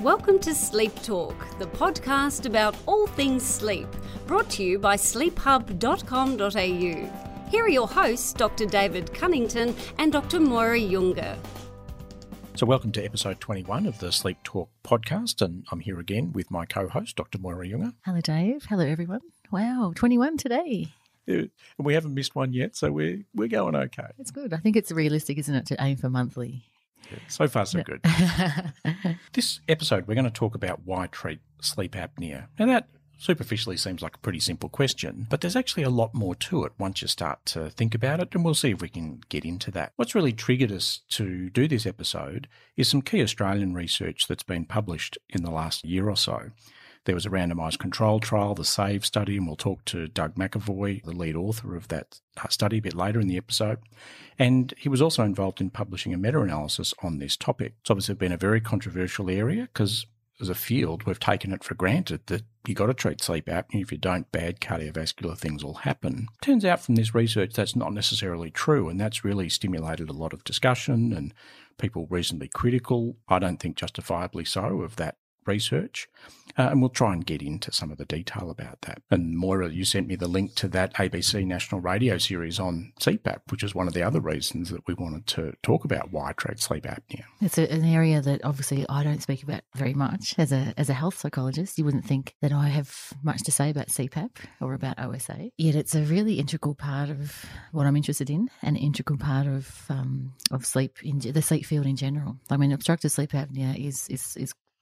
Welcome to Sleep Talk, the podcast about all things sleep, brought to you by sleephub.com.au. Here are your hosts, Dr. David Cunnington and Dr. Moira Junger. So welcome to episode 21 of the Sleep Talk podcast, and I'm here again with my co-host, Dr. Moira Junger. Hello, Dave. Hello, everyone. Wow, 21 today. And we haven't missed one yet, so we're going okay. It's good. I think it's realistic, isn't it, to aim for monthly? Yeah, so far, so good. This episode, we're going to talk about why treat sleep apnea. Now, that superficially seems like a pretty simple question, but there's actually a lot more to it once you start to think about it, and we'll see if we can get into that. What's really triggered us to do this episode is some key Australian research that's been published in the last year or so. There was a randomised control trial, the SAVE study, and we'll talk to Doug McEvoy, the lead author of that study, a bit later in the episode. And he was also involved in publishing a meta-analysis on this topic. It's obviously been a very controversial area because as a field, we've taken it for granted that you got to treat sleep apnea. If you don't, bad cardiovascular things will happen. Turns out from this research that's not necessarily true, and that's really stimulated a lot of discussion and people reasonably critical, I don't think justifiably so, of that research, and we'll try and get into some of the detail about that. And Moira, you sent me the link to that ABC National Radio series on CPAP, which is one of the other reasons that we wanted to talk about why treat sleep apnea. It's an area that obviously I don't speak about very much. As a health psychologist, you wouldn't think that I have much to say about CPAP or about OSA, yet it's a really integral part of what I'm interested in and integral part of sleep, in the sleep field in general. I mean, obstructive sleep apnea is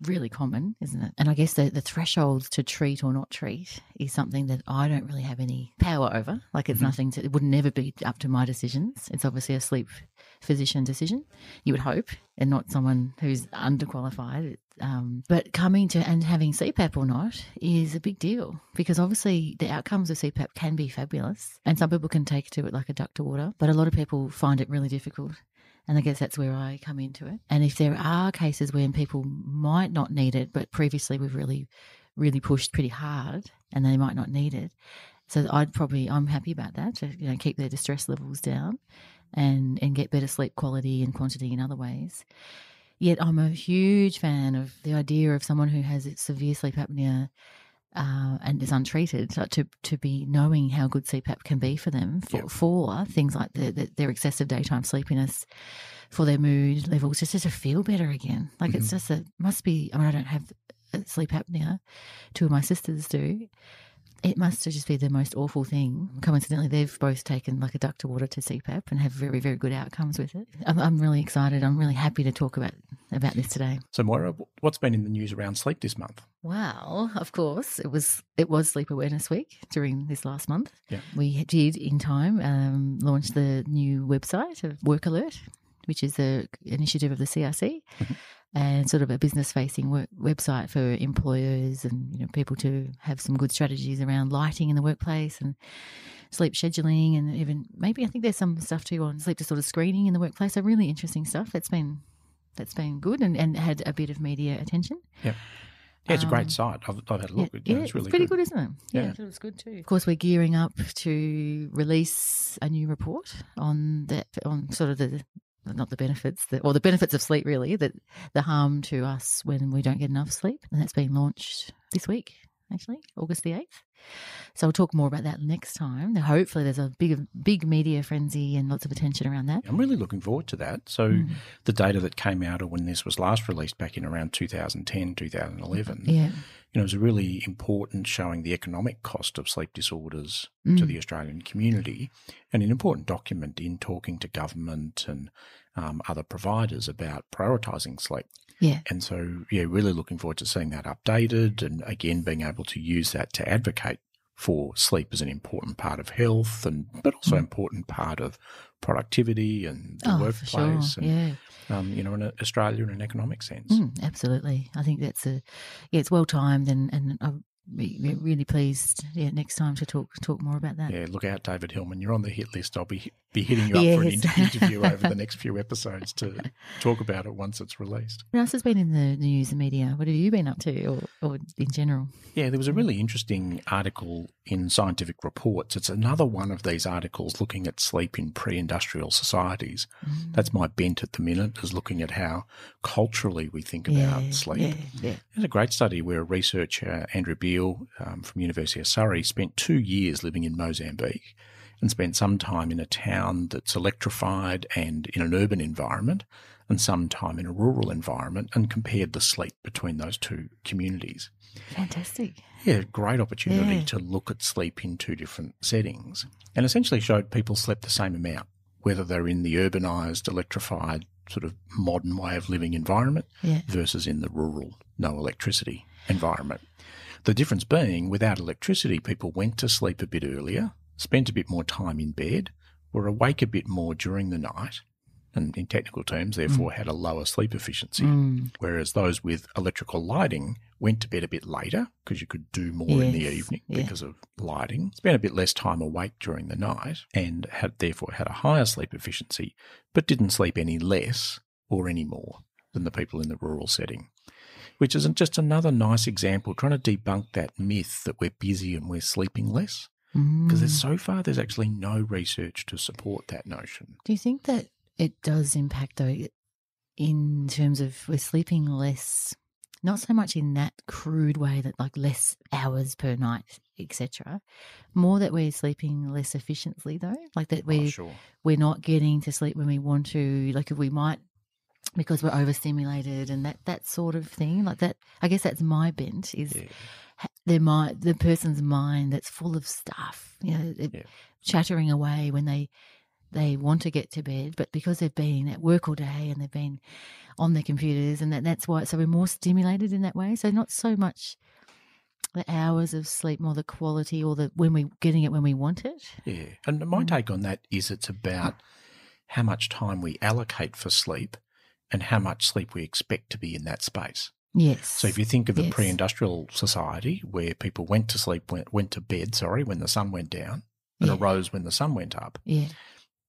really common, isn't it? And I guess the threshold to treat or not treat is something that I don't really have any power over. Like it's nothing to, it would never be up to my decisions. It's obviously a sleep physician decision, you would hope, and not someone who's underqualified. But coming to and having CPAP or not is a big deal because obviously the outcomes of CPAP can be fabulous and some people can take to it like a duck to water, but a lot of people find it really difficult. And I guess that's where I come into it. And if there are cases when people might not need it, but previously we've really, really pushed pretty hard and they might not need it. So I'm happy about that to keep their distress levels down and get better sleep quality and quantity in other ways. Yet I'm a huge fan of the idea of someone who has severe sleep apnea and is untreated, so to be knowing how good CPAP can be for them for things like their excessive daytime sleepiness, for their mood levels, just to feel better again. Like it's just I don't have sleep apnea. Two of my sisters do. It must just be the most awful thing. Coincidentally, they've both taken like a duck to water to CPAP and have very, very good outcomes with it. I'm really excited. I'm really happy to talk about this today. So Moira, what's been in the news around sleep this month? Well, of course, it was Sleep Awareness Week during this last month. Yeah. We did in time launch the new website of Work Alert, which is the initiative of the CRC. And sort of a business-facing website for employers and people to have some good strategies around lighting in the workplace and sleep scheduling, and even maybe I think there's some stuff too on sleep disorder screening in the workplace. So really interesting stuff that's been good and had a bit of media attention. Yeah. Yeah, it's a great site. I've had a look. It's really pretty good, isn't it? Yeah, I thought it was good too. Of course, we're gearing up to release a new report on the benefits of sleep, really, that the harm to us when we don't get enough sleep. And that's been launched this week, actually, August the 8th. So we'll talk more about that next time. Now, hopefully there's a big media frenzy and lots of attention around that. I'm really looking forward to that. So the data that came out of when this was last released back in around 2010, 2011, it was really important, showing the economic cost of sleep disorders to the Australian community, and an important document in talking to government and other providers about prioritising sleep. Yeah. And so, really looking forward to seeing that updated and, again, being able to use that to advocate for sleep as an important part of health but also important part of productivity and the workplace. Sure. And, in Australia in an economic sense. Absolutely. I think that's it's well-timed and I'm really pleased next time to talk more about that. Yeah, look out, David Hillman. You're on the hit list. I'll be be hitting you up for an interview over the next few episodes to talk about it once it's released. What else has been in the news and media? What have you been up to or in general? Yeah, there was a really interesting article in Scientific Reports. It's another one of these articles looking at sleep in pre-industrial societies. Mm. That's my bent at the minute, is looking at how culturally we think about sleep. Yeah. There's a great study where a researcher, Andrew Beale from University of Surrey, spent 2 years living in Mozambique and spent some time in a town that's electrified and in an urban environment and some time in a rural environment, and compared the sleep between those two communities. Fantastic. Yeah, great opportunity to look at sleep in two different settings, and essentially showed people slept the same amount, whether they're in the urbanised, electrified, sort of modern way of living environment versus in the rural, no electricity environment. The difference being, without electricity, people went to sleep a bit earlier, spent a bit more time in bed, were awake a bit more during the night, and in technical terms, therefore, had a lower sleep efficiency, whereas those with electrical lighting went to bed a bit later because you could do more in the evening because of lighting, spent a bit less time awake during the night, and therefore had a higher sleep efficiency, but didn't sleep any less or any more than the people in the rural setting, which is just another nice example, trying to debunk that myth that we're busy and we're sleeping less, because so far there's actually no research to support that notion. Do you think that it does impact, though, in terms of we're sleeping less, not so much in that crude way that like less hours per night, etc., more that we're sleeping less efficiently, though, like that we're not getting to sleep when we want to, like if we might, because we're overstimulated and that sort of thing, like that. I guess that's my bent is the person's mind that's full of stuff, you know, chattering away when they want to get to bed, but because they've been at work all day and they've been on their computers, and that's why. So we're more stimulated in that way. So not so much the hours of sleep, more the quality, or when we're getting it when we want it. Yeah, and my take on that is it's about how much time we allocate for sleep and how much sleep we expect to be in that space. Yes. So if you think of a pre-industrial society where people went to bed when the sun went down and arose when the sun went up. Yeah.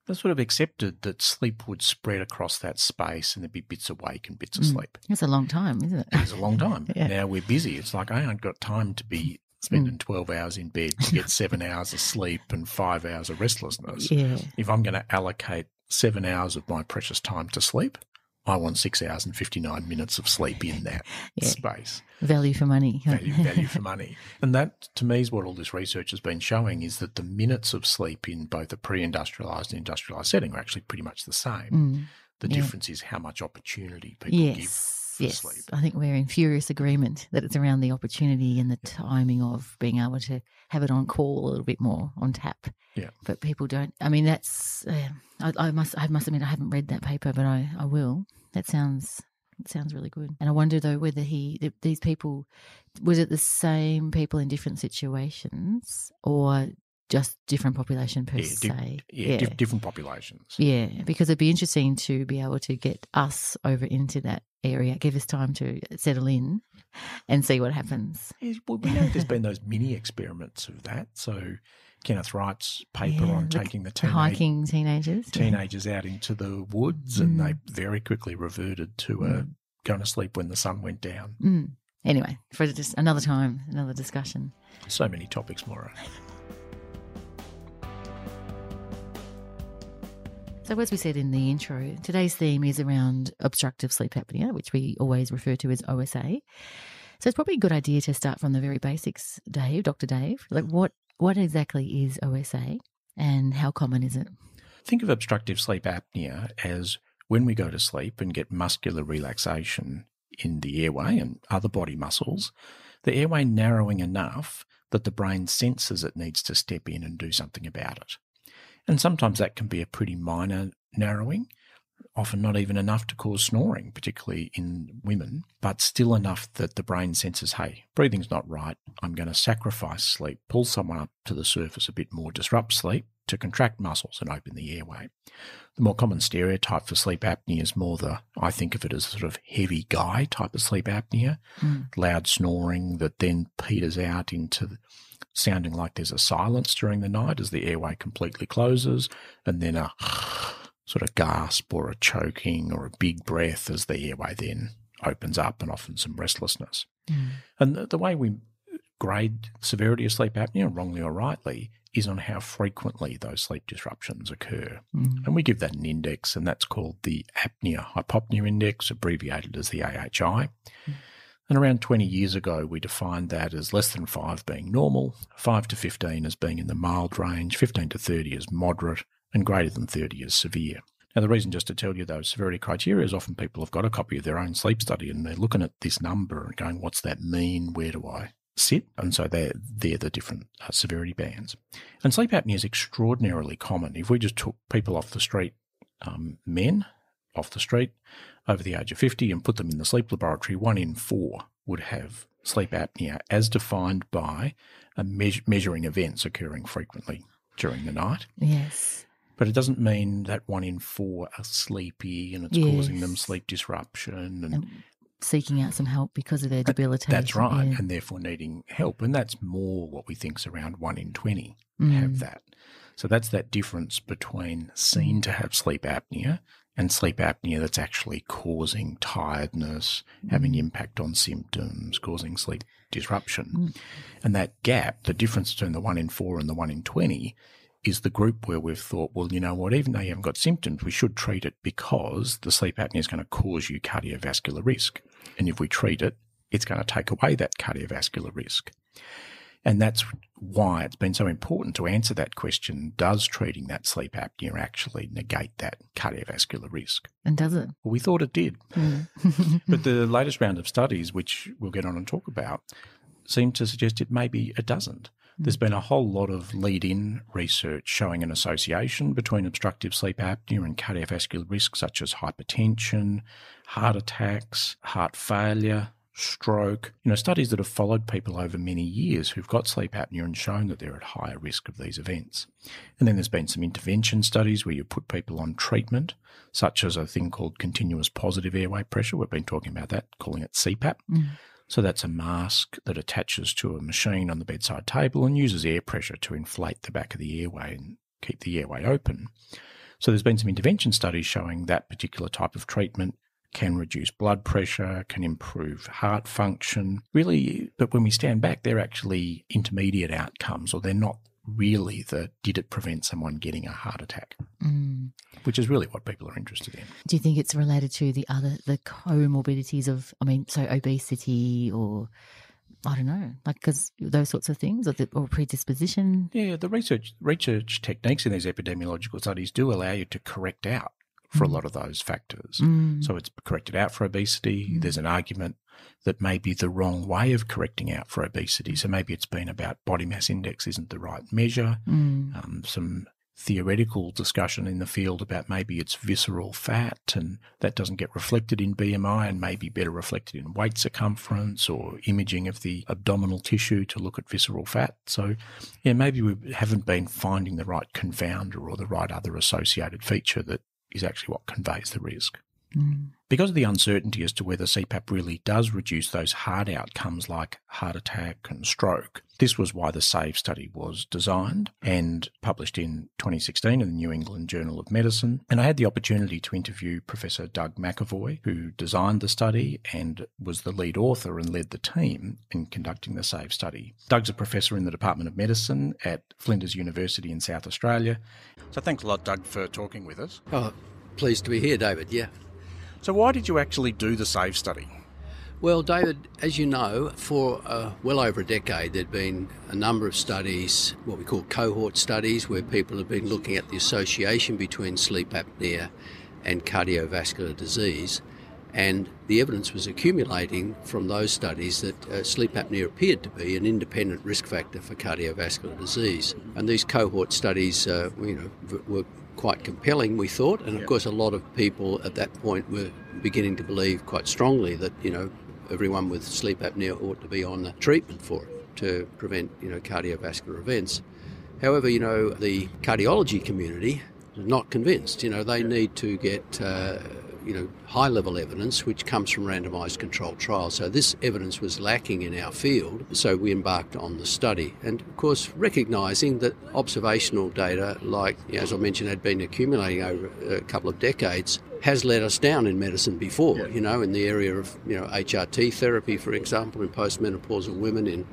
They sort of accepted that sleep would spread across that space and there'd be bits awake and bits asleep. It's a long time, isn't it? It's a long time. Now we're busy. It's like I ain't got time to be spending 12 hours in bed to get 7 hours of sleep and 5 hours of restlessness. Yeah. If I'm going to allocate 7 hours of my precious time to sleep, I want 6 hours and 59 minutes of sleep in that space. Value for money. Value for money. And that, to me, is what all this research has been showing, is that the minutes of sleep in both the pre-industrialised and industrialised setting are actually pretty much the same. The difference is how much opportunity people give for sleep. I think we're in furious agreement that it's around the opportunity and the timing of being able to have it on call a little bit more, on tap. Yeah. But people don't. I mean, that's I must admit I haven't read that paper, but I will. That sounds really good. And I wonder, though, whether these people, was it the same people in different situations or just different population per se? Different populations. Yeah, because it'd be interesting to be able to get us over into that area, give us time to settle in and see what happens. Yeah, well, we know there's been those mini experiments of that, so Kenneth Wright's paper on taking the teenagers out into the woods, and they very quickly reverted to going to sleep when the sun went down. Anyway, for just another time, another discussion. So many topics, Moira. So as we said in the intro, today's theme is around obstructive sleep apnea, which we always refer to as OSA. So it's probably a good idea to start from the very basics, Dave, Dr. Dave. Like what exactly is OSA and how common is it? Think of obstructive sleep apnea as when we go to sleep and get muscular relaxation in the airway and other body muscles, the airway narrowing enough that the brain senses it needs to step in and do something about it. And sometimes that can be a pretty minor narrowing, often not even enough to cause snoring, particularly in women, but still enough that the brain senses, hey, breathing's not right, I'm going to sacrifice sleep, pull someone up to the surface a bit more, disrupt sleep, to contract muscles and open the airway. The more common stereotype for sleep apnea is more the, I think of it as sort of heavy guy type of sleep apnea, loud snoring that then peters out into sounding like there's a silence during the night as the airway completely closes, and then a sort of gasp or a choking or a big breath as the airway then opens up, and often some restlessness. And the way we grade severity of sleep apnea, wrongly or rightly, is on how frequently those sleep disruptions occur. And we give that an index, and that's called the apnea-hypopnea index, abbreviated as the AHI. And around 20 years ago, we defined that as less than 5 being normal, 5 to 15 as being in the mild range, 15 to 30 as moderate, and greater than 30 as severe. Now, the reason, just to tell you those severity criteria, is often people have got a copy of their own sleep study and they're looking at this number and going, what's that mean? Where do I sit? And so they're the different severity bands. And sleep apnea is extraordinarily common. If we just took people off the street, men off the street over the age of 50, and put them in the sleep laboratory, 1 in 4 would have sleep apnea as defined by measuring events occurring frequently during the night. Yes. But it doesn't mean that 1 in 4 are sleepy and it's causing them sleep disruption. And seeking out some help because of their debilitation. That's right, and therefore needing help. And that's more what we think is around 1 in 20 have that. So that's that difference between seen to have sleep apnea and sleep apnea that's actually causing tiredness, having impact on symptoms, causing sleep disruption. And that gap, the difference between the 1 in 4 and the 1 in 20, is the group where we've thought, well, you know what, even though you haven't got symptoms, we should treat it because the sleep apnea is going to cause you cardiovascular risk. And if we treat it, it's going to take away that cardiovascular risk. And that's why it's been so important to answer that question, does treating that sleep apnea actually negate that cardiovascular risk? And does it? Well, we thought it did. But the latest round of studies, which we'll get on and talk about, seem to suggest it maybe it doesn't. There's been a whole lot of lead-in research showing an association between obstructive sleep apnea and cardiovascular risks such as hypertension, heart attacks, heart failure, stroke. You know, studies that have followed people over many years who've got sleep apnea and shown that they're at higher risk of these events. And then there's been some intervention studies where you put people on treatment, such as a thing called continuous positive airway pressure. We've been talking about that, calling it CPAP. So that's a mask that attaches to a machine on the bedside table and uses air pressure to inflate the back of the airway and keep the airway open. So there's been some intervention studies showing that particular type of treatment can reduce blood pressure, can improve heart function. Really, but when we stand back, they're actually intermediate outcomes, or they're not really the did it prevent someone getting a heart attack, which is really what people are interested in. Do you think it's related to the comorbidities of, so obesity or, I don't know, like because those sorts of things or predisposition? Yeah, the research techniques in these epidemiological studies do allow you to correct out for a lot of those factors. So it's corrected out for obesity. There's an argument that maybe the wrong way of correcting out for obesity. So maybe it's been about body mass index isn't the right measure. Some theoretical discussion in the field about maybe it's visceral fat and that doesn't get reflected in BMI and maybe better reflected in waist circumference or imaging of the abdominal tissue to look at visceral fat. So yeah, maybe we haven't been finding the right confounder or the right other associated feature that is actually what conveys the risk. Because of the uncertainty as to whether CPAP really does reduce those hard outcomes like heart attack and stroke, this was why the SAVE study was designed and published in 2016 in the New England Journal of Medicine. And I had the opportunity to interview Professor Doug McEvoy, who designed the study and was the lead author and led the team in conducting the SAVE study. Doug's a professor in the Department of Medicine at Flinders University in South Australia. So thanks a lot, Doug, for talking with us. Oh, pleased to be here, David, yeah. So why did you actually do the SAVE study? Well, David, as you know, for well over a decade there'd been a number of studies, what we call cohort studies, where people have been looking at the association between sleep apnea and cardiovascular disease. And the evidence was accumulating from those studies that sleep apnea appeared to be an independent risk factor for cardiovascular disease. And these cohort studies were quite compelling, we thought, and of course a lot of people at that point were beginning to believe quite strongly that, you know, everyone with sleep apnea ought to be on treatment for it to prevent, you know, cardiovascular events. However, you know, the cardiology community is not convinced. You know, they need to get high-level evidence which comes from randomised controlled trials. So this evidence was lacking in our field, so we embarked on the study. And, of course, recognising that observational data, like, you know, as I mentioned, had been accumulating over a couple of decades, has let us down in medicine before, you know, in the area of, you know, HRT therapy, for example, in postmenopausal women, in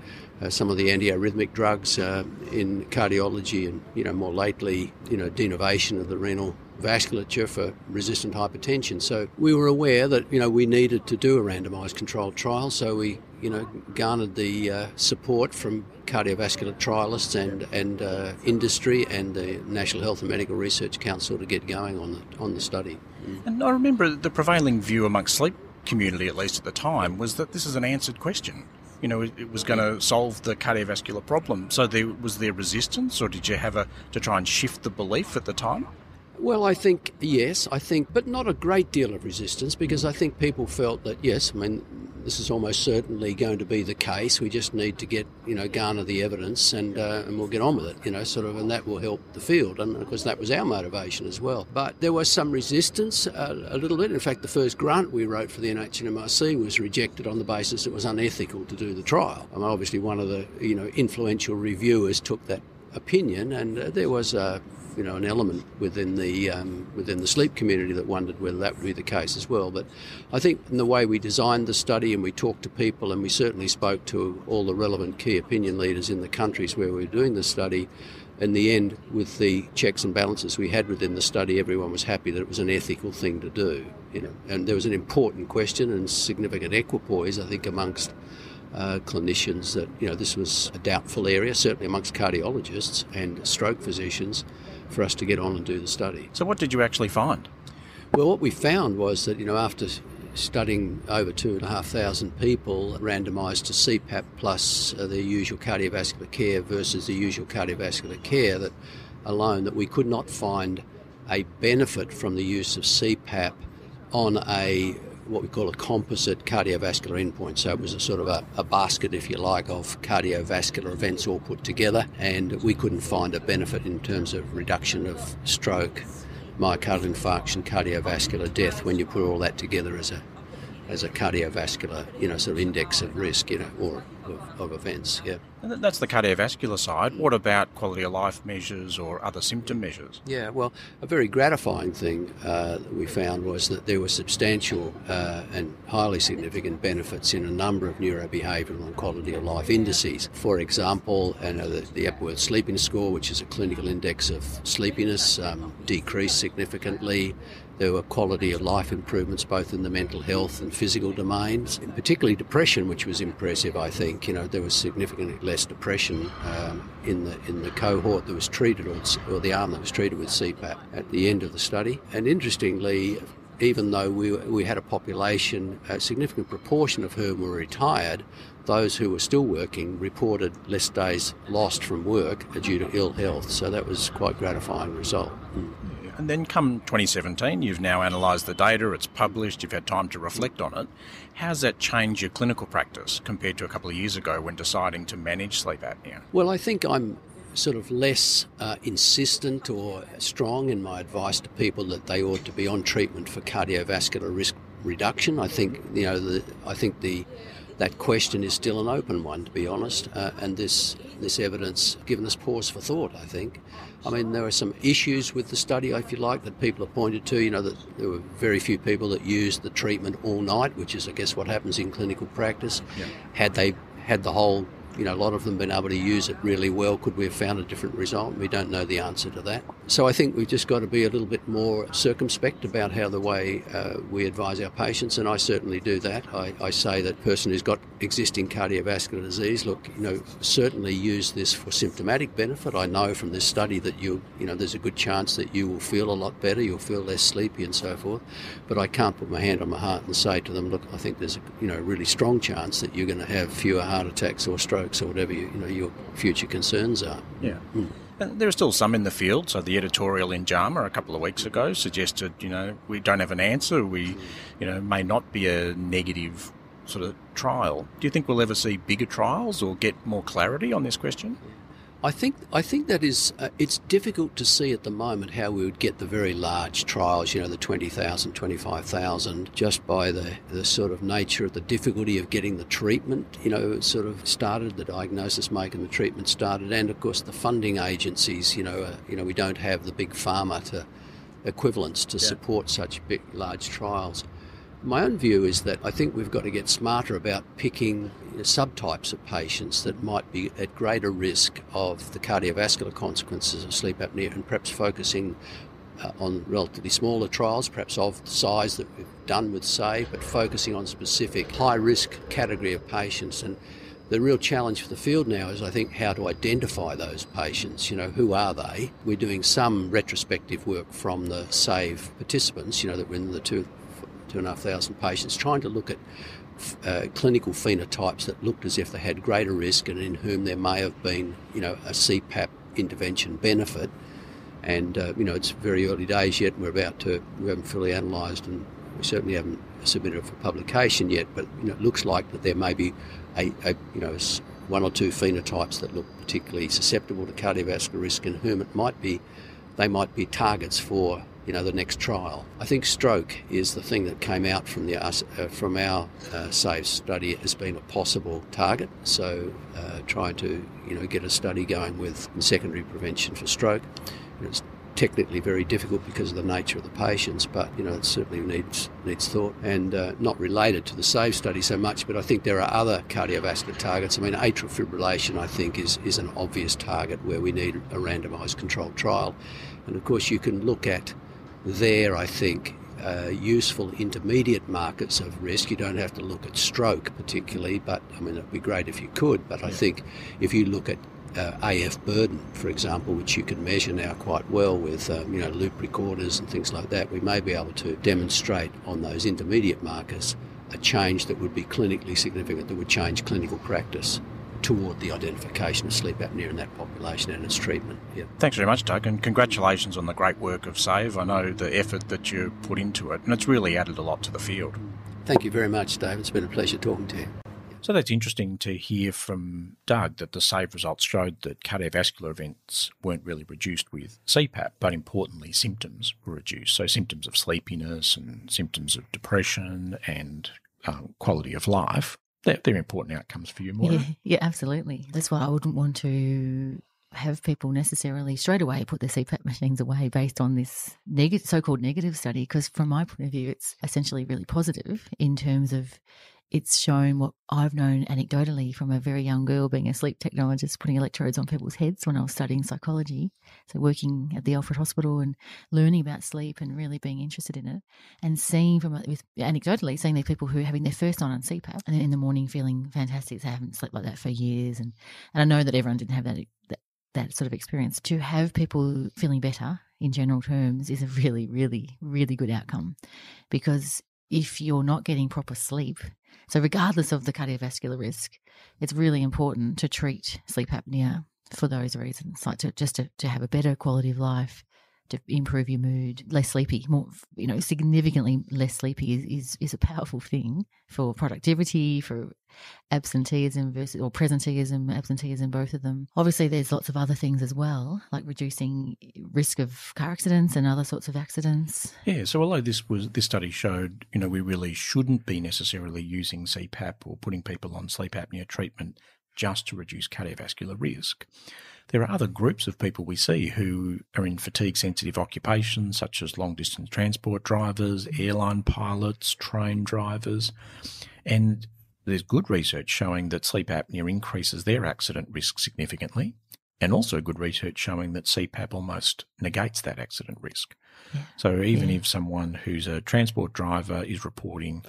some of the antiarrhythmic drugs, in cardiology and, you know, more lately, you know, denervation of the renal vasculature for resistant hypertension. So we were aware that, you know, we needed to do a randomised controlled trial, so we, you know, garnered the support from cardiovascular trialists and industry and the National Health and Medical Research Council to get going on the study. And I remember the prevailing view amongst sleep community, at least at the time, was that this is an answered question. You know, it was going to solve the cardiovascular problem. So was there resistance, or did you have to try and shift the belief at the time? Well, I think, yes, but not a great deal of resistance, because I think people felt that, yes, I mean, this is almost certainly going to be the case. We just need to get, you know, garner the evidence and we'll get on with it, you know, sort of, and that will help the field. And, of course, that was our motivation as well. But there was some resistance, a little bit. In fact, the first grant we wrote for the NHMRC was rejected on the basis it was unethical to do the trial. I mean, obviously, one of the, you know, influential reviewers took that opinion, and there was a an element within the sleep community that wondered whether that would be the case as well. But I think in the way we designed the study, and we talked to people, and we certainly spoke to all the relevant key opinion leaders in the countries where we were doing the study, in the end, with the checks and balances we had within the study, everyone was happy that it was an ethical thing to do, you know. And there was an important question and significant equipoise, I think, amongst clinicians that, you know, this was a doubtful area, certainly amongst cardiologists and stroke physicians, for us to get on and do the study. So what did you actually find? Well, what we found was that, you know, after studying over 2,500 people randomised to CPAP plus their usual cardiovascular care versus the usual cardiovascular care, that alone, that we could not find a benefit from the use of CPAP on a what we call a composite cardiovascular endpoint. So it was a sort of a basket, if you like, of cardiovascular events all put together, and we couldn't find a benefit in terms of reduction of stroke, myocardial infarction, cardiovascular death, when you put all that together as a cardiovascular, you know, sort of index of risk, you know, or of events, yeah. And that's the cardiovascular side. What about quality of life measures or other symptom measures? Yeah, well, a very gratifying thing that we found was that there were substantial and highly significant benefits in a number of neurobehavioural and quality of life indices. For example, the Epworth Sleepiness Score, which is a clinical index of sleepiness, decreased significantly. There were quality of life improvements both in the mental health and physical domains, and particularly depression, which was impressive, I think. You know, there was significantly less depression in the cohort that was treated, or the arm that was treated with CPAP at the end of the study. And interestingly, even though we had a population, a significant proportion of whom were retired, those who were still working reported less days lost from work due to ill health. So that was quite a gratifying result. And then come 2017, you've now analysed the data, it's published, you've had time to reflect on it. How's that changed your clinical practice compared to a couple of years ago when deciding to manage sleep apnea? Well, I think I'm sort of less insistent or strong in my advice to people that they ought to be on treatment for cardiovascular risk reduction. I think, you know, that question is still an open one, to be honest, and this evidence given us pause for thought, I think. I mean, there are some issues with the study, if you like, that people have pointed to, you know, that there were very few people that used the treatment all night, which is, I guess, what happens in clinical practice. Yeah. Had they had the whole, you know, a lot of them been able to use it really well, could we have found a different result? We don't know the answer to that. So I think we've just got to be a little bit more circumspect about how the way we advise our patients, and I certainly do that. I say that person who's got existing cardiovascular disease, look, you know, certainly use this for symptomatic benefit. I know from this study that you know, there's a good chance that you will feel a lot better, you'll feel less sleepy and so forth, but I can't put my hand on my heart and say to them, look, I think there's a really strong chance that you're going to have fewer heart attacks or strokes, or whatever your future concerns are. Yeah. Mm. And there are still some in the field. So the editorial in JAMA a couple of weeks ago suggested, you know, we don't have an answer. We, you know, may not be a negative sort of trial. Do you think we'll ever see bigger trials or get more clarity on this question? I think that is, it's difficult to see at the moment how we would get the very large trials, you know, the 20,000, 25,000, just by the sort of nature of the difficulty of getting the treatment, you know, sort of started, the diagnosis making the treatment started, and of course the funding agencies, you know, we don't have the big pharma to equivalents to support such big, large trials. My own view is that I think we've got to get smarter about picking subtypes of patients that might be at greater risk of the cardiovascular consequences of sleep apnea, and perhaps focusing on relatively smaller trials, perhaps of the size that we've done with SAVE, but focusing on specific high-risk category of patients. And the real challenge for the field now is, I think, how to identify those patients. You know, who are they? We're doing some retrospective work from the SAVE participants, you know, that were in the 2,500 patients, trying to look at clinical phenotypes that looked as if they had greater risk and in whom there may have been, you know, a CPAP intervention benefit. And, you know, it's very early days yet, and we haven't fully analysed, and we certainly haven't submitted it for publication yet, but, you know, it looks like that there may be a one or two phenotypes that look particularly susceptible to cardiovascular risk and whom they might be targets for, you know, the next trial. I think stroke is the thing that came out from our SAVE study as being a possible target. So trying to, you know, get a study going with secondary prevention for stroke. You know, it's technically very difficult because of the nature of the patients, but, you know, it certainly needs thought, and not related to the SAVE study so much, but I think there are other cardiovascular targets. I mean, atrial fibrillation, I think, is an obvious target where we need a randomised controlled trial. And, of course, you can look at there, I think, useful intermediate markers of risk. You don't have to look at stroke particularly, but, I mean, it would be great if you could, but I think if you look at AF burden, for example, which you can measure now quite well with, you know, loop recorders and things like that, we may be able to demonstrate on those intermediate markers a change that would be clinically significant, that would change clinical practice toward the identification of sleep apnea in that population and its treatment. Yeah. Thanks very much, Doug, and congratulations on the great work of SAVE. I know the effort that you put into it, and it's really added a lot to the field. Thank you very much, Dave. It's been a pleasure talking to you. So that's interesting to hear from Doug that the SAVE results showed that cardiovascular events weren't really reduced with CPAP, but importantly symptoms were reduced. So symptoms of sleepiness and symptoms of depression and quality of life. They're important outcomes for you, Moira. Yeah, absolutely. That's why I wouldn't want to have people necessarily straight away put their CPAP machines away based on this so-called negative study, because from my point of view, it's essentially really positive in terms of it's shown what I've known anecdotally from a very young girl being a sleep technologist, putting electrodes on people's heads when I was studying psychology, so working at the Alfred Hospital and learning about sleep and really being interested in it, and seeing the people who are having their first night on CPAP and then in the morning feeling fantastic. They haven't slept like that for years, and I know that everyone didn't have that sort of experience. To have people feeling better in general terms is a really, really, really good outcome, because if you're not getting proper sleep, so regardless of the cardiovascular risk, it's really important to treat sleep apnea for those reasons, like to have a better quality of life, to improve your mood, less sleepy, more, you know, significantly less sleepy is a powerful thing for productivity, for absenteeism versus or absenteeism, both of them. Obviously, there's lots of other things as well, like reducing risk of car accidents and other sorts of accidents. Yeah. So although this study showed, you know, we really shouldn't be necessarily using CPAP or putting people on sleep apnea treatment just to reduce cardiovascular risk, there are other groups of people we see who are in fatigue-sensitive occupations, such as long-distance transport drivers, airline pilots, train drivers, and there's good research showing that sleep apnea increases their accident risk significantly, and also good research showing that CPAP almost negates that accident risk. Yeah. So even if someone who's a transport driver is reporting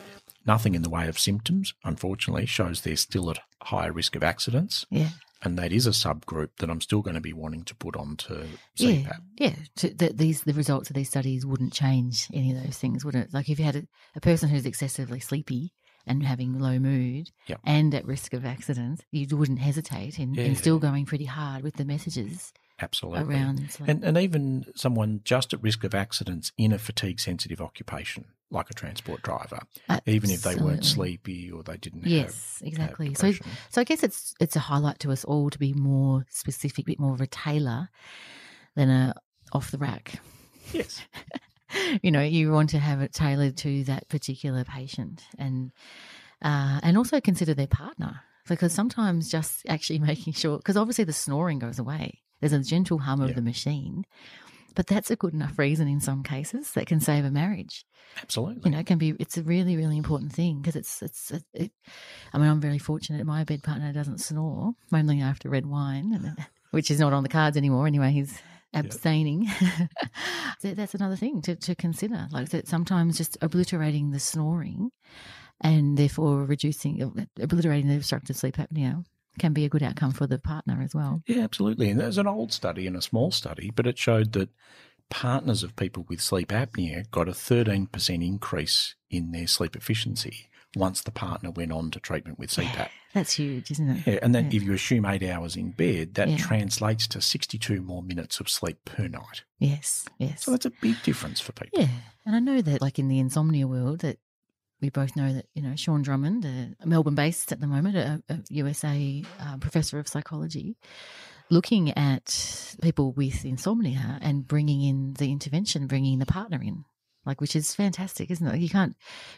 nothing in the way of symptoms, unfortunately, shows they're still at higher risk of accidents. Yeah. And that is a subgroup that I'm still going to be wanting to put onto CPAP. Yeah, the results of these studies wouldn't change any of those things, would it? Like if you had a person who's excessively sleepy and having low mood and at risk of accidents, you wouldn't hesitate in still going pretty hard with the messages Absolutely. Around sleep. And even someone just at risk of accidents in a fatigue-sensitive occupation, like a transport driver, even if they weren't sleepy or they didn't have Yes, exactly. So I guess it's a highlight to us all to be more specific, a bit more of a tailor than a off-the-rack. Yes. You know, you want to have it tailored to that particular patient and also consider their partner, because sometimes just actually making sure, because obviously the snoring goes away. There's a gentle hum of the machine, but that's a good enough reason in some cases that can save a marriage. Absolutely. You know, it can be, it's a really, really important thing because it's I mean, I'm very fortunate. My bed partner doesn't snore, mainly after red wine, which is not on the cards anymore. Anyway, he's abstaining. Yep. That's another thing to consider, like that sometimes just obliterating the snoring and therefore obliterating the obstructive sleep apnea can be a good outcome for the partner as well. Yeah, absolutely. And there's an old study and a small study, but it showed that partners of people with sleep apnea got a 13% increase in their sleep efficiency once the partner went on to treatment with CPAP. Yeah, that's huge, isn't it? Yeah, and then if you assume 8 hours in bed, that translates to 62 more minutes of sleep per night. Yes, yes. So that's a big difference for people. Yeah, and I know that like in the insomnia world that we both know that, you know, Sean Drummond, Melbourne-based at the moment, a USA professor of psychology, looking at people with insomnia and bringing in the intervention, bringing the partner in. Like, which is fantastic, isn't it? Like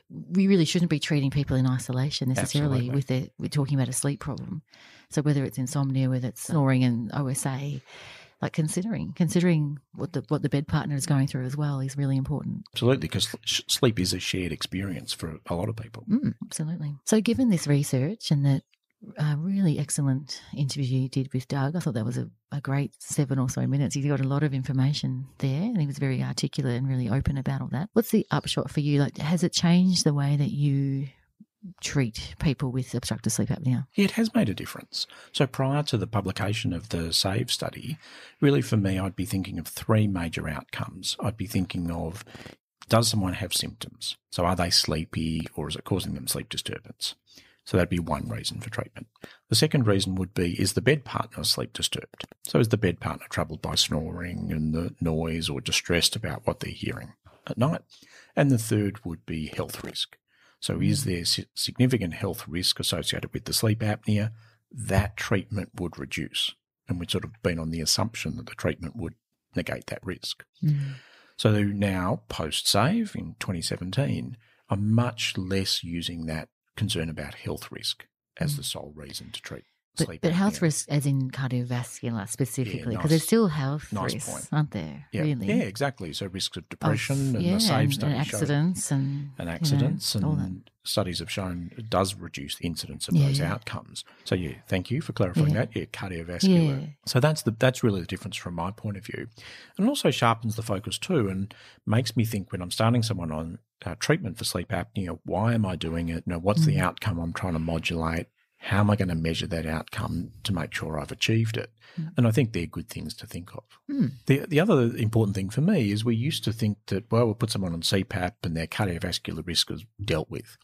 we really shouldn't be treating people in isolation necessarily we're talking about a sleep problem. So whether it's insomnia, whether it's snoring and OSA, like considering what the bed partner is going through as well is really important. Absolutely, because sleep is a shared experience for a lot of people. Mm, absolutely. So given this research and that really excellent interview you did with Doug, I thought that was a great 7 or so minutes. He got a lot of information there and he was very articulate and really open about all that. What's the upshot for you? Like, has it changed the way that you treat people with obstructive sleep apnea? Yeah, it has made a difference. So prior to the publication of the SAVE study, really for me I'd be thinking of three major outcomes. I'd be thinking of, does someone have symptoms? So are they sleepy or is it causing them sleep disturbance? So that'd be one reason for treatment. The second reason would be, is the bed partner sleep disturbed? So is the bed partner troubled by snoring and the noise or distressed about what they're hearing at night? And the third would be health risk. So is there significant health risk associated with the sleep apnea? That treatment would reduce. And we'd sort of been on the assumption that the treatment would negate that risk. Mm. So now, post-SAVE in 2017, I'm much less using that concern about health risk as the sole reason to treat sleep apnea. But health risk as in cardiovascular specifically, because there's still health risks, aren't there, really? Yeah, exactly. So risks of depression and the SAVE study and accidents, and studies have shown it does reduce the incidence of those outcomes. So, yeah, thank you for clarifying that. Yeah, cardiovascular. Yeah. So that's really the difference from my point of view. And also sharpens the focus too and makes me think when I'm starting someone on treatment for sleep apnea, why am I doing it? You know, what's the outcome I'm trying to modulate? How am I going to measure that outcome to make sure I've achieved it? Mm. And I think they're good things to think of. Mm. The other important thing for me is we used to think that, well, we'll put someone on CPAP and their cardiovascular risk is dealt with.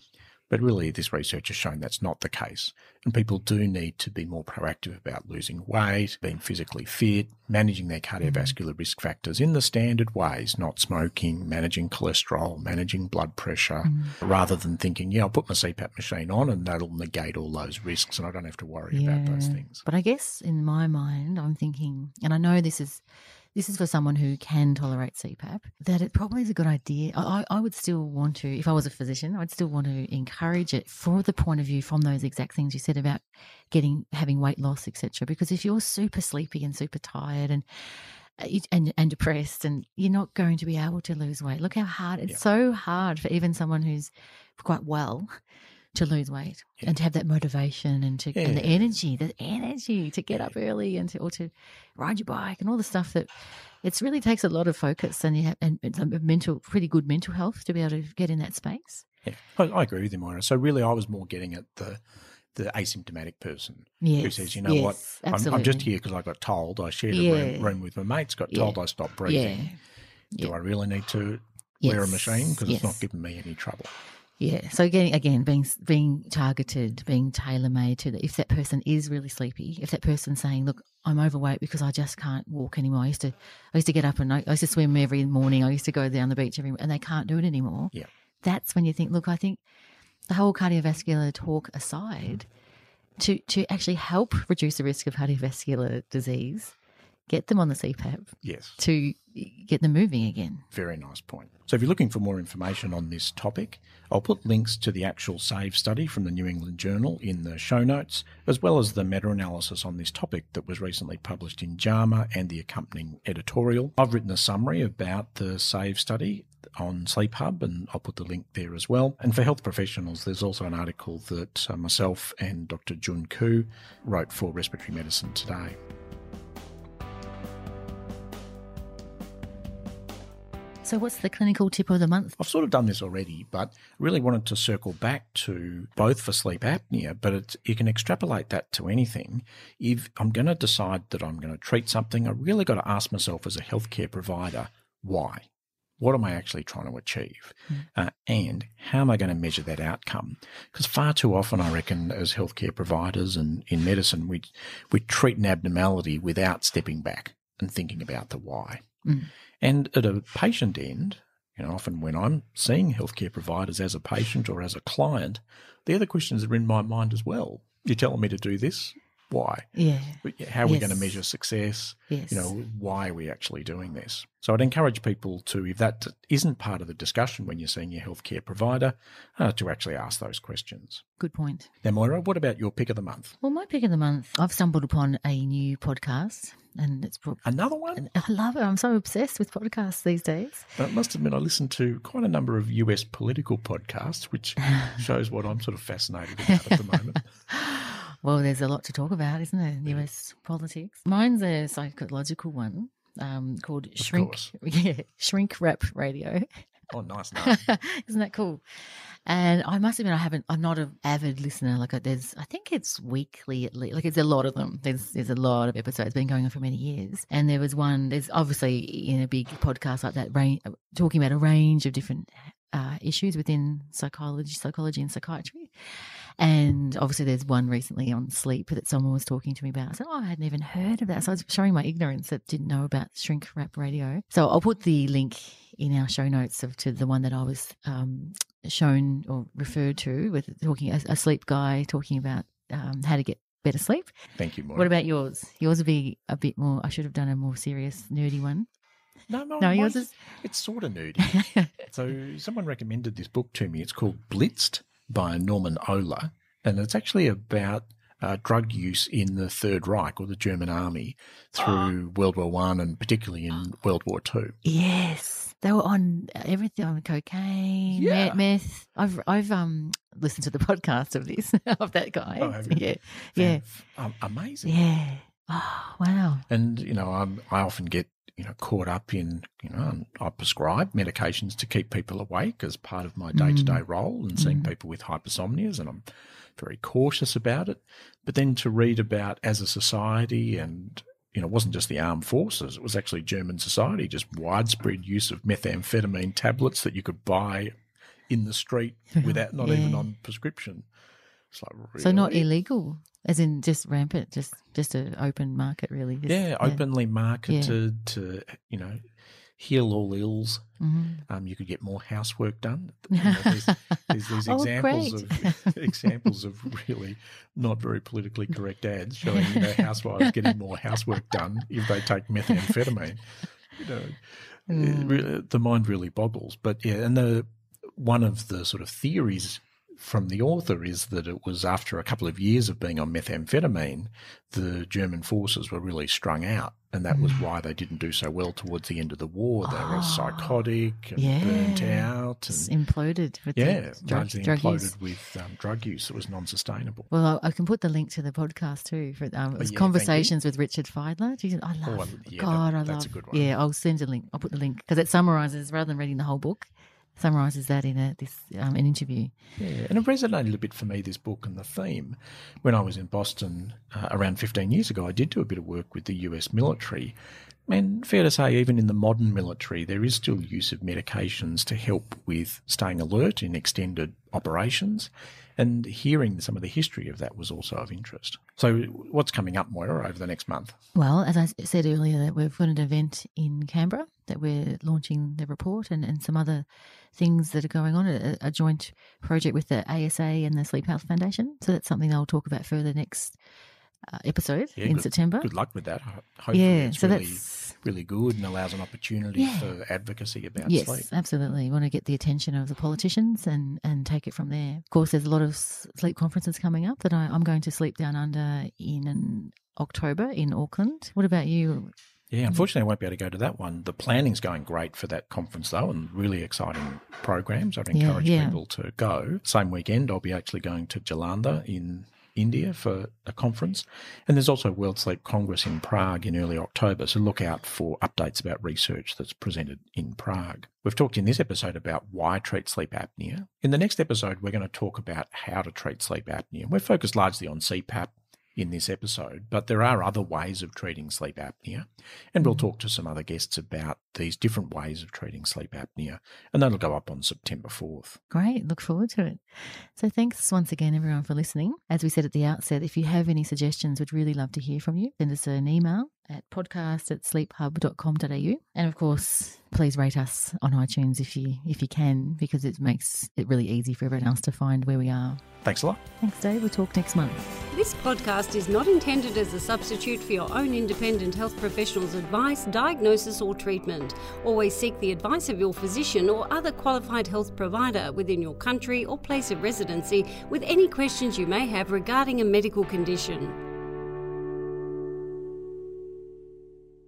But really this research has shown that's not the case. And people do need to be more proactive about losing weight, being physically fit, managing their cardiovascular risk factors in the standard ways, not smoking, managing cholesterol, managing blood pressure, rather than thinking, I'll put my CPAP machine on and that'll negate all those risks and I don't have to worry about those things. But I guess in my mind I'm thinking, and I know this is for someone who can tolerate CPAP, that it probably is a good idea. I would still want to, if I was a physician, I'd still want to encourage it for the point of view from those exact things you said about having weight loss, etc. Because if you're super sleepy and super tired and depressed, and you're not going to be able to lose weight. Look how hard, it's so hard for even someone who's quite well to lose weight and to have that motivation and and the energy to get up early and to ride your bike and all the stuff that it really takes a lot of focus and pretty good mental health to be able to get in that space. Yeah, I agree with you, Moira. So really I was more getting at the asymptomatic person who says, you know what, I'm just here because I got told, I shared a room with my mates, got told I stopped breathing. Do I really need to wear a machine because it's not giving me any trouble? Yeah. So again, being targeted, being tailor-made to that. If that person is really sleepy, if that person's saying, "Look, I'm overweight because I just can't walk anymore. I used to get up and I used to swim every morning. I used to go down the beach every morning," and they can't do it anymore. Yeah. That's when you think, look, I think the whole cardiovascular talk aside, to actually help reduce the risk of cardiovascular disease, get them on the CPAP. Yes. To get them moving again. Very nice point. So if you're looking for more information on this topic, I'll put links to the actual SAVE study from the New England Journal in the show notes, as well as the meta-analysis on this topic that was recently published in JAMA and the accompanying editorial. I've written a summary about the SAVE study on Sleep Hub, and I'll put the link there as well. And for health professionals, there's also an article that myself and Dr. Jun Koo wrote for Respiratory Medicine Today. So what's the clinical tip of the month? I've sort of done this already, but really wanted to circle back to both for sleep apnea, but you can extrapolate that to anything. If I'm going to decide that I'm going to treat something, I really got to ask myself as a healthcare provider, why? What am I actually trying to achieve? And how am I going to measure that outcome? Because far too often, I reckon, as healthcare providers and in medicine, we treat an abnormality without stepping back and thinking about the why. Mm. And at a patient end, you know, often when I'm seeing healthcare providers as a patient or as a client, they're the questions that are in my mind as well. You're telling me to do this? Why? Yeah. How are we going to measure success? Yes. You know, why are we actually doing this? So I'd encourage people to, if that isn't part of the discussion when you're seeing your healthcare provider, to actually ask those questions. Good point. Now, Moira, what about your pick of the month? Well, my pick of the month, I've stumbled upon a new podcast. And it's another one? I love it. I'm so obsessed with podcasts these days. But I must admit, I listen to quite a number of US political podcasts, which shows what I'm sort of fascinated about at the moment. Well, there's a lot to talk about, isn't there, in US politics? Mine's a psychological one called Shrink Rap Radio. Oh, nice. Isn't that cool? And I must admit, I'm not an avid listener. I think it's weekly at least. Like, it's a lot of them. There's a lot of episodes been going on for many years. And there was one. There's obviously in a big podcast like that, talking about a range of different issues within psychology and psychiatry. And obviously there's one recently on sleep that someone was talking to me about. I said, I hadn't even heard of that. So I was showing my ignorance that didn't know about Shrink Rap Radio. So I'll put the link in our show notes to the one that I was shown or referred to with talking a sleep guy talking about how to get better sleep. Thank you, Maura. What about yours? Yours would be a bit more, I should have done a more serious, nerdy one. No, yours is... It's sort of nerdy. So someone recommended this book to me. It's called Blitzed by Norman Oler, and it's actually about drug use in the Third Reich or the German army through World War I and particularly in World War II. Yes. They were on everything, on cocaine, meth. I've listened to the podcast of this, of that guy. Oh, amazing. Yeah. Oh, wow. And, you know, I often get, you know, caught up in, you know, I prescribe medications to keep people awake as part of my day-to-day role and seeing people with hypersomnias, and I'm very cautious about it. But then to read about as a society, and, you know, it wasn't just the armed forces, it was actually German society, just widespread use of methamphetamine tablets that you could buy in the street without not even on prescription. It's like really... So not illegal. As in just rampant, just an open market, really. Openly marketed to, you know, heal all ills. Mm-hmm. You could get more housework done. You know, there's these examples of really not very politically correct ads showing, you know, housewives getting more housework done if they take methamphetamine. You know, the mind really boggles. But yeah, and one of the sort of theories from the author is that it was after a couple of years of being on methamphetamine, the German forces were really strung out, and that was why they didn't do so well towards the end of the war. They were psychotic and burnt out. Just imploded. With drug use that was non-sustainable. Well, I can put the link to the podcast too. For, it was Conversations with Richard Feidler. That's a good one. Yeah, I'll send a link. I'll put the link because it summarises, rather than reading the whole book, summarises that in an interview. Yeah, and it resonated a bit for me, this book and the theme. When I was in Boston around 15 years ago, I did do a bit of work with the US military And fair to say, even in the modern military, there is still use of medications to help with staying alert in extended operations. And hearing some of the history of that was also of interest. So what's coming up, Moira, over the next month? Well, as I said earlier, that we've got an event in Canberra that we're launching the report and some other things that are going on, a joint project with the ASA and the Sleep Health Foundation. So that's something I'll talk about further next episode in September. Good luck with that. Hopefully it's really good and allows an opportunity for advocacy about sleep. Yes, absolutely. You want to get the attention of the politicians and take it from there. Of course, there's a lot of sleep conferences coming up that I'm going to Sleep Down Under in October in Auckland. What about you? Yeah, unfortunately I won't be able to go to that one. The planning's going great for that conference though, and really exciting programs. I'd encourage people to go. Same weekend I'll be actually going to Jalandhar in India for a conference, and there's also World Sleep Congress in Prague in early October, so look out for updates about research that's presented in Prague. We've talked in this episode about why treat sleep apnea. In the next episode, we're going to talk about how to treat sleep apnea. We're focused largely on CPAP in this episode, but there are other ways of treating sleep apnea, and we'll talk to some other guests about these different ways of treating sleep apnea, and that'll go up on September 4th. Great, look forward to it. So thanks once again, everyone, for listening. As we said at the outset, if you have any suggestions, we'd really love to hear from you. Send us an email at podcast@sleephub.com.au, and of course please rate us on iTunes if you can, because it makes it really easy for everyone else to find where we are. Thanks a lot. Thanks, Dave. We'll talk next month. This podcast is not intended as a substitute for your own independent health professional's advice, diagnosis or treatment. Always seek the advice of your physician or other qualified health provider within your country or place of residency with any questions you may have regarding a medical condition.